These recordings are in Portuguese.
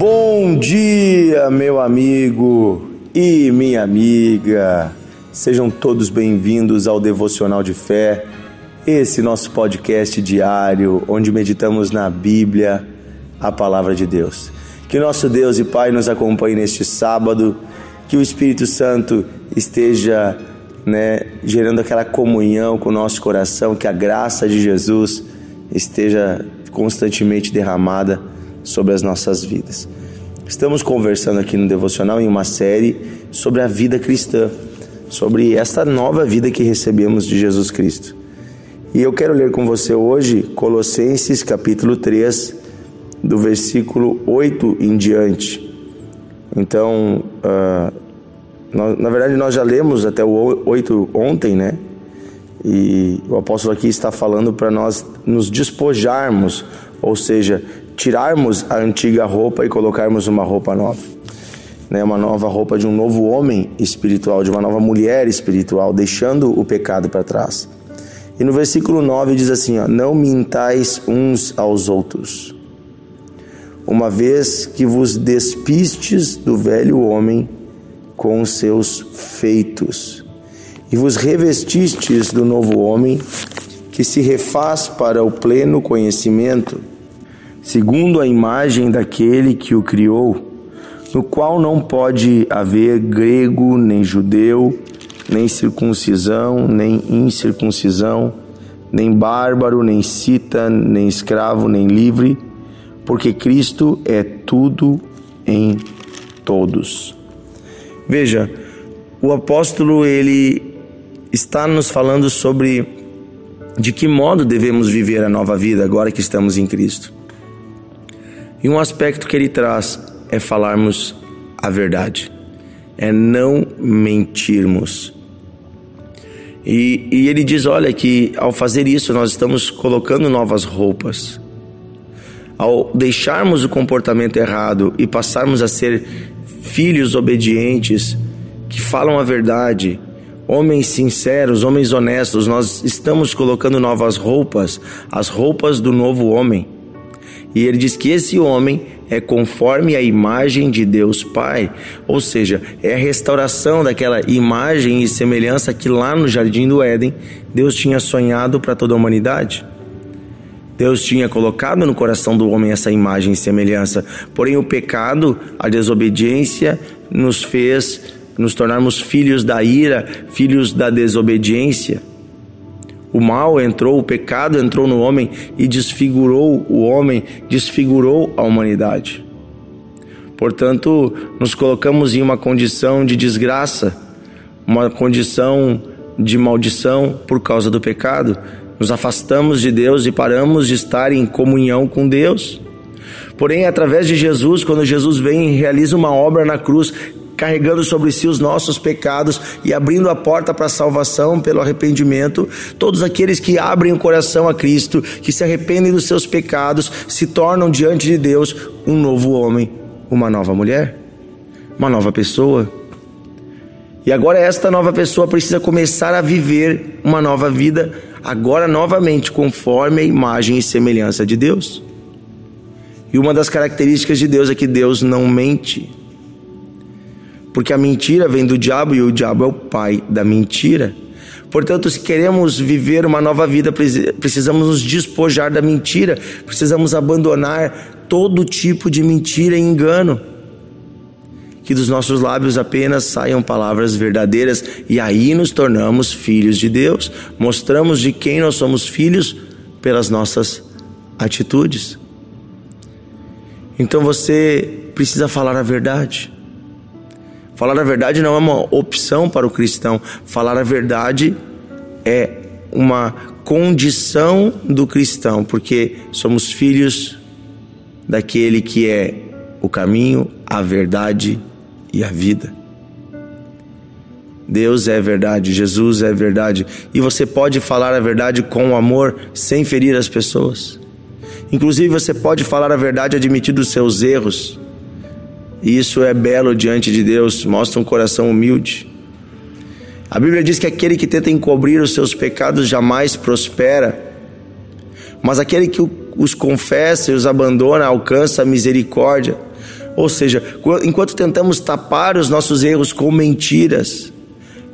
Bom dia, meu amigo e minha amiga. Sejam todos bem-vindos ao Devocional de Fé, esse nosso podcast diário, onde meditamos na Bíblia, a Palavra de Deus. Que nosso Deus e Pai nos acompanhe neste sábado, que o Espírito Santo esteja gerando aquela comunhão com o nosso coração, que a graça de Jesus esteja constantemente derramada sobre as nossas vidas. Estamos conversando aqui no Devocional em uma série sobre a vida cristã, sobre esta nova vida que recebemos de Jesus Cristo. E eu quero ler com você hoje Colossenses capítulo 3, do versículo 8 em diante. Então, nós já lemos até o 8 ontem, E o apóstolo aqui está falando para nós nos despojarmos, ou seja, tirarmos a antiga roupa e colocarmos uma roupa nova, uma nova roupa de um novo homem espiritual, de uma nova mulher espiritual, deixando o pecado para trás. E no versículo 9 diz assim, não mintais uns aos outros, uma vez que vos despistes do velho homem com os seus feitos e vos revestistes do novo homem que se refaz para o pleno conhecimento, segundo a imagem daquele que o criou, no qual não pode haver grego, nem judeu, nem circuncisão, nem incircuncisão, nem bárbaro, nem cita, nem escravo, nem livre, porque Cristo é tudo em todos. Veja, o apóstolo ele está nos falando sobre de que modo devemos viver a nova vida agora que estamos em Cristo. E um aspecto que ele traz é falarmos a verdade, é não mentirmos. E ele diz, olha, que ao fazer isso nós estamos colocando novas roupas. Ao deixarmos o comportamento errado e passarmos a ser filhos obedientes, que falam a verdade, homens sinceros, homens honestos, nós estamos colocando novas roupas, as roupas do novo homem. E ele diz que esse homem é conforme a imagem de Deus Pai, ou seja, é a restauração daquela imagem e semelhança que lá no Jardim do Éden, Deus tinha sonhado para toda a humanidade. Deus tinha colocado no coração do homem essa imagem e semelhança, porém o pecado, a desobediência, nos fez nos tornarmos filhos da ira, filhos da desobediência. O mal entrou, o pecado entrou no homem e desfigurou o homem, desfigurou a humanidade. Portanto, nos colocamos em uma condição de desgraça, uma condição de maldição por causa do pecado. Nos afastamos de Deus e paramos de estar em comunhão com Deus. Porém, através de Jesus, quando Jesus vem e realiza uma obra na cruz, carregando sobre si os nossos pecados e abrindo a porta para a salvação pelo arrependimento, todos aqueles que abrem o coração a Cristo, que se arrependem dos seus pecados, se tornam diante de Deus um novo homem, uma nova mulher, uma nova pessoa. E agora esta nova pessoa precisa começar a viver uma nova vida, agora novamente, conforme a imagem e semelhança de Deus. E uma das características de Deus é que Deus não mente, porque a mentira vem do diabo e o diabo é o pai da mentira. Portanto, se queremos viver uma nova vida, precisamos nos despojar da mentira, precisamos abandonar todo tipo de mentira e engano, que dos nossos lábios apenas saiam palavras verdadeiras, e aí nos tornamos filhos de Deus, mostramos de quem nós somos filhos pelas nossas atitudes. Então você precisa falar a verdade. Falar a verdade não é uma opção para o cristão. Falar a verdade é uma condição do cristão, porque somos filhos daquele que é o caminho, a verdade e a vida. Deus é verdade, Jesus é verdade. E você pode falar a verdade com amor, sem ferir as pessoas. Inclusive, você pode falar a verdade admitindo os seus erros. E isso é belo diante de Deus, mostra um coração humilde. A Bíblia diz que aquele que tenta encobrir os seus pecados jamais prospera, mas aquele que os confessa e os abandona alcança a misericórdia. Ou seja, enquanto tentamos tapar os nossos erros com mentiras,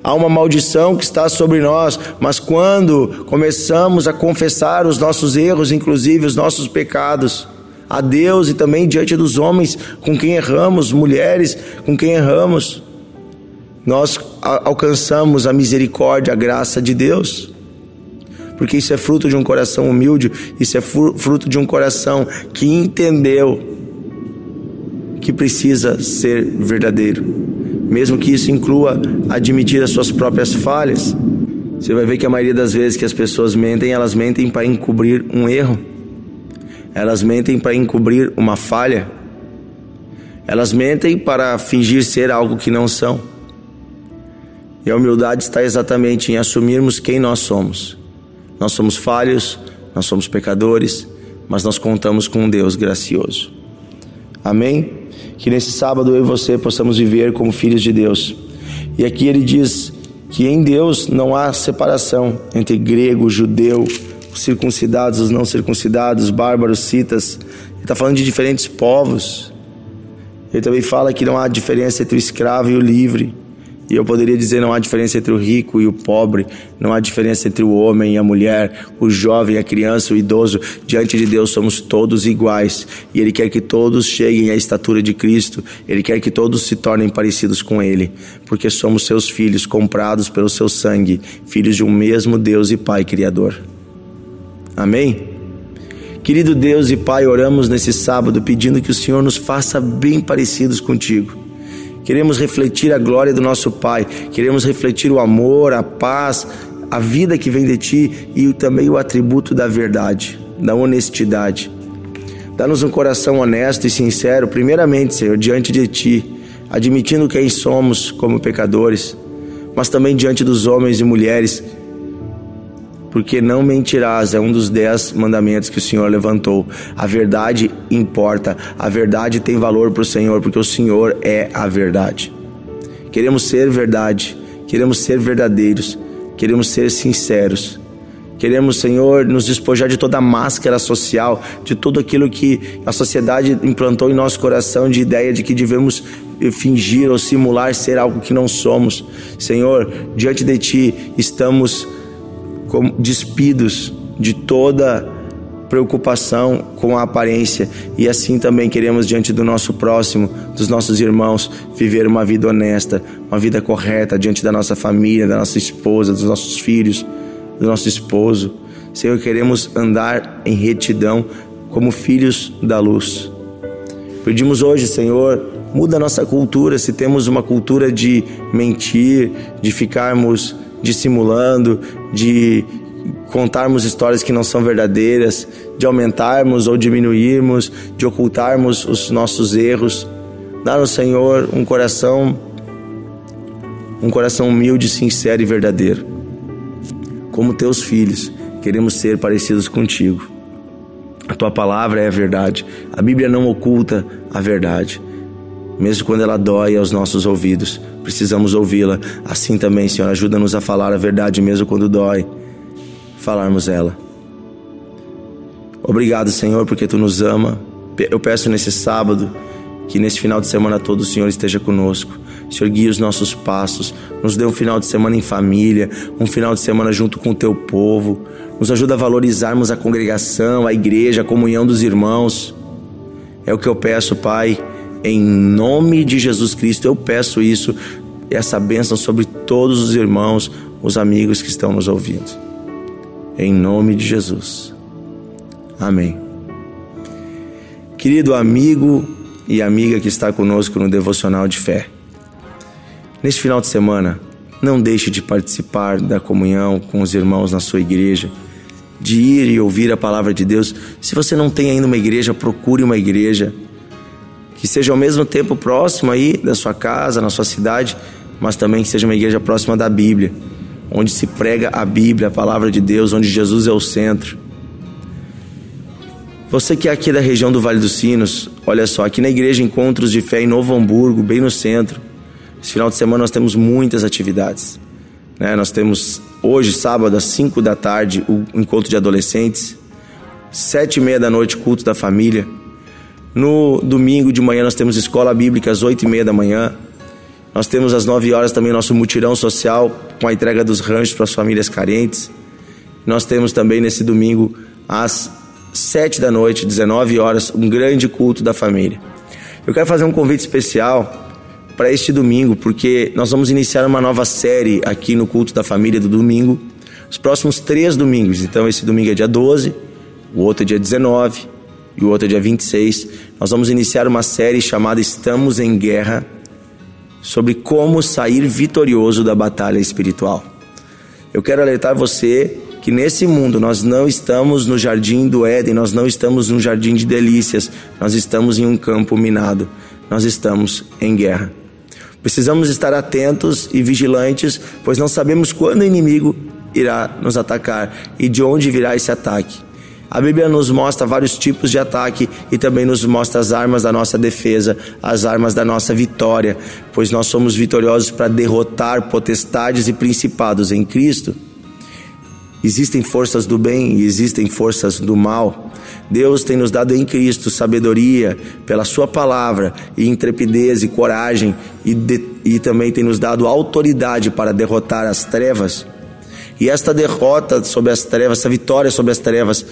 há uma maldição que está sobre nós, mas quando começamos a confessar os nossos erros, inclusive os nossos pecados, a Deus e também diante dos homens com quem erramos, mulheres com quem erramos, nós alcançamos a misericórdia, a graça de Deus, porque isso é fruto de um coração humilde, isso é fruto de um coração que entendeu que precisa ser verdadeiro. Mesmo que isso inclua admitir as suas próprias falhas. Você vai ver que a maioria das vezes que as pessoas mentem, elas mentem para encobrir um erro. Elas mentem para encobrir uma falha. Elas mentem para fingir ser algo que não são. E a humildade está exatamente em assumirmos quem nós somos. Nós somos falhos, nós somos pecadores, mas nós contamos com um Deus gracioso. Amém? Que nesse sábado eu e você possamos viver como filhos de Deus. E aqui ele diz que em Deus não há separação entre grego, judeu, circuncidados, os não circuncidados, bárbaros, citas. Ele está falando de diferentes povos. Ele também fala que não há diferença entre o escravo e o livre. E eu poderia dizer não há diferença entre o rico e o pobre, não há diferença entre o homem e a mulher, o jovem, a criança, o idoso. Diante de Deus somos todos iguais e Ele quer que todos cheguem à estatura de Cristo, Ele quer que todos se tornem parecidos com Ele, porque somos seus filhos, comprados pelo seu sangue, filhos de um mesmo Deus e Pai Criador. Amém? Querido Deus e Pai, oramos nesse sábado pedindo que o Senhor nos faça bem parecidos contigo. Queremos refletir a glória do nosso Pai, queremos refletir o amor, a paz, a vida que vem de Ti e também o atributo da verdade, da honestidade. Dá-nos um coração honesto e sincero, primeiramente, Senhor, diante de Ti, admitindo quem somos como pecadores, mas também diante dos homens e mulheres, porque não mentirás, é um dos 10 mandamentos que o Senhor levantou. A verdade importa, a verdade tem valor para o Senhor, porque o Senhor é a verdade. Queremos ser verdade, queremos ser verdadeiros, queremos ser sinceros. Queremos, Senhor, nos despojar de toda a máscara social, de tudo aquilo que a sociedade implantou em nosso coração, de ideia de que devemos fingir ou simular ser algo que não somos. Senhor, diante de Ti estamos despidos de toda preocupação com a aparência, e assim também queremos diante do nosso próximo, dos nossos irmãos, viver uma vida honesta, uma vida correta diante da nossa família, da nossa esposa, dos nossos filhos, do nosso esposo. Senhor, queremos andar em retidão como filhos da luz. Pedimos hoje, Senhor, muda a nossa cultura, se temos uma cultura de mentir, de ficarmos dissimulando, de contarmos histórias que não são verdadeiras, de aumentarmos ou diminuirmos, de ocultarmos os nossos erros. Dá ao Senhor um coração humilde, sincero e verdadeiro. Como teus filhos, queremos ser parecidos contigo. A tua palavra é a verdade. A Bíblia não oculta a verdade. Mesmo quando ela dói aos nossos ouvidos, precisamos ouvi-la. Assim também, Senhor, ajuda-nos a falar a verdade mesmo quando dói, falarmos ela. Obrigado, Senhor, porque Tu nos ama. Eu peço nesse sábado que nesse final de semana todo o Senhor esteja conosco. Senhor, guia os nossos passos, nos dê um final de semana em família, um final de semana junto com o Teu povo. Nos ajuda a valorizarmos a congregação, a igreja, a comunhão dos irmãos. É o que eu peço, Pai. Em nome de Jesus Cristo, eu peço isso, essa bênção sobre todos os irmãos, os amigos que estão nos ouvindo. Em nome de Jesus. Amém. Querido amigo e amiga que está conosco no Devocional de Fé, neste final de semana, não deixe de participar da comunhão com os irmãos na sua igreja, de ir e ouvir a palavra de Deus. Se você não tem ainda uma igreja, procure uma igreja que seja ao mesmo tempo próximo aí da sua casa, na sua cidade, mas também que seja uma igreja próxima da Bíblia, onde se prega a Bíblia, a palavra de Deus, onde Jesus é o centro. Você que é aqui da região do Vale dos Sinos, olha só, aqui na igreja Encontros de Fé em Novo Hamburgo, bem no centro, esse final de semana nós temos muitas atividades, né? Nós temos hoje, sábado, às 5 da tarde, o encontro de adolescentes, 7:30 da noite, culto da família. No domingo de manhã nós temos escola bíblica às 8h30 da manhã. Nós temos às 9h também nosso mutirão social com a entrega dos ranchos para as famílias carentes. Nós temos também nesse domingo às 19h, 19h, um grande culto da família. Eu quero fazer um convite especial para este domingo, porque nós vamos iniciar uma nova série aqui no culto da família do domingo, os próximos 3 domingos. Então esse domingo é dia 12, o outro é dia 19 e o outro é dia 26. Nós vamos iniciar uma série chamada Estamos em Guerra, sobre como sair vitorioso da batalha espiritual. Eu quero alertar você que nesse mundo nós não estamos no jardim do Éden, nós não estamos num jardim de delícias, nós estamos em um campo minado, nós estamos em guerra. Precisamos estar atentos e vigilantes, pois não sabemos quando o inimigo irá nos atacar e de onde virá esse ataque. A Bíblia nos mostra vários tipos de ataque e também nos mostra as armas da nossa defesa, as armas da nossa vitória, pois nós somos vitoriosos para derrotar potestades e principados em Cristo. Existem forças do bem e existem forças do mal. Deus tem nos dado em Cristo sabedoria pela sua palavra e intrepidez e coragem e também tem nos dado autoridade para derrotar as trevas. E esta derrota sobre as trevas, essa vitória sobre as trevas,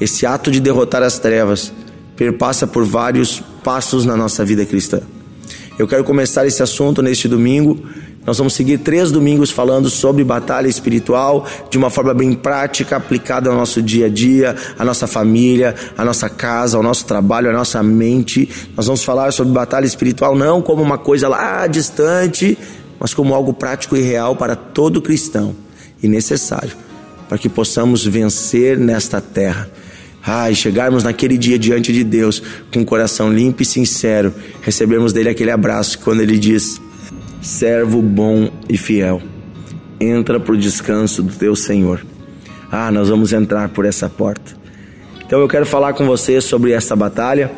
esse ato de derrotar as trevas, perpassa por vários passos na nossa vida cristã. Eu quero começar esse assunto neste domingo. Nós vamos seguir 3 domingos falando sobre batalha espiritual de uma forma bem prática, aplicada ao nosso dia a dia, à nossa família, à nossa casa, ao nosso trabalho, à nossa mente. Nós vamos falar sobre batalha espiritual não como uma coisa lá distante, mas como algo prático e real para todo cristão e necessário para que possamos vencer nesta terra. E chegarmos naquele dia diante de Deus com um coração limpo e sincero, recebemos dele aquele abraço quando ele diz: servo bom e fiel, entra para o descanso do teu Senhor. Nós vamos entrar por essa porta. Então eu quero falar com você sobre essa batalha.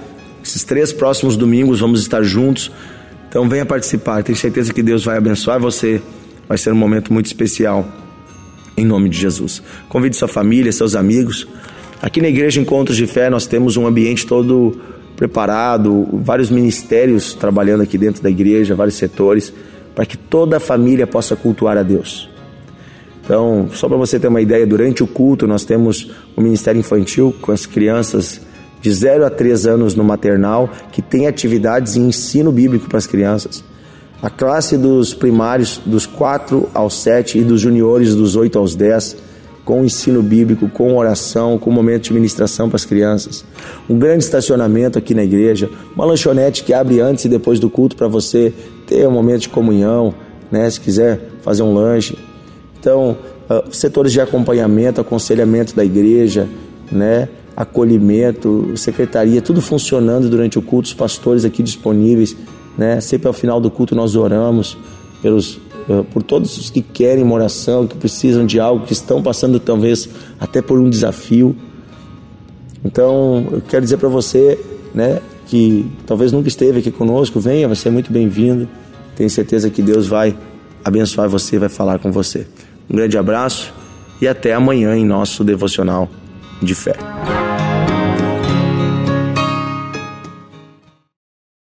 Esses 3 próximos domingos vamos estar juntos. Então venha participar, tenho certeza que Deus vai abençoar você. Vai ser um momento muito especial, em nome de Jesus. Convide sua família, seus amigos. Aqui na Igreja Encontros de Fé nós temos um ambiente todo preparado, vários ministérios trabalhando aqui dentro da igreja, vários setores, para que toda a família possa cultuar a Deus. Então, só para você ter uma ideia, durante o culto nós temos um ministério infantil com as crianças de 0 a 3 anos no maternal, que tem atividades e ensino bíblico para as crianças. A classe dos primários, dos 4 aos 7, e dos juniores, dos 8 aos 10, com ensino bíblico, com oração, com momento de ministração para as crianças. Um grande estacionamento aqui na igreja, uma lanchonete que abre antes e depois do culto para você ter um momento de comunhão, se quiser fazer um lanche. Então, setores de acompanhamento, aconselhamento da igreja, acolhimento, secretaria, tudo funcionando durante o culto, os pastores aqui disponíveis, sempre ao final do culto nós oramos por todos os que querem uma oração, que precisam de algo, que estão passando talvez até por um desafio. Então eu quero dizer para você, que talvez nunca esteve aqui conosco, venha, você é muito bem-vindo, tenho certeza que Deus vai abençoar você, vai falar com você. Um grande abraço e até amanhã em nosso Devocional de Fé.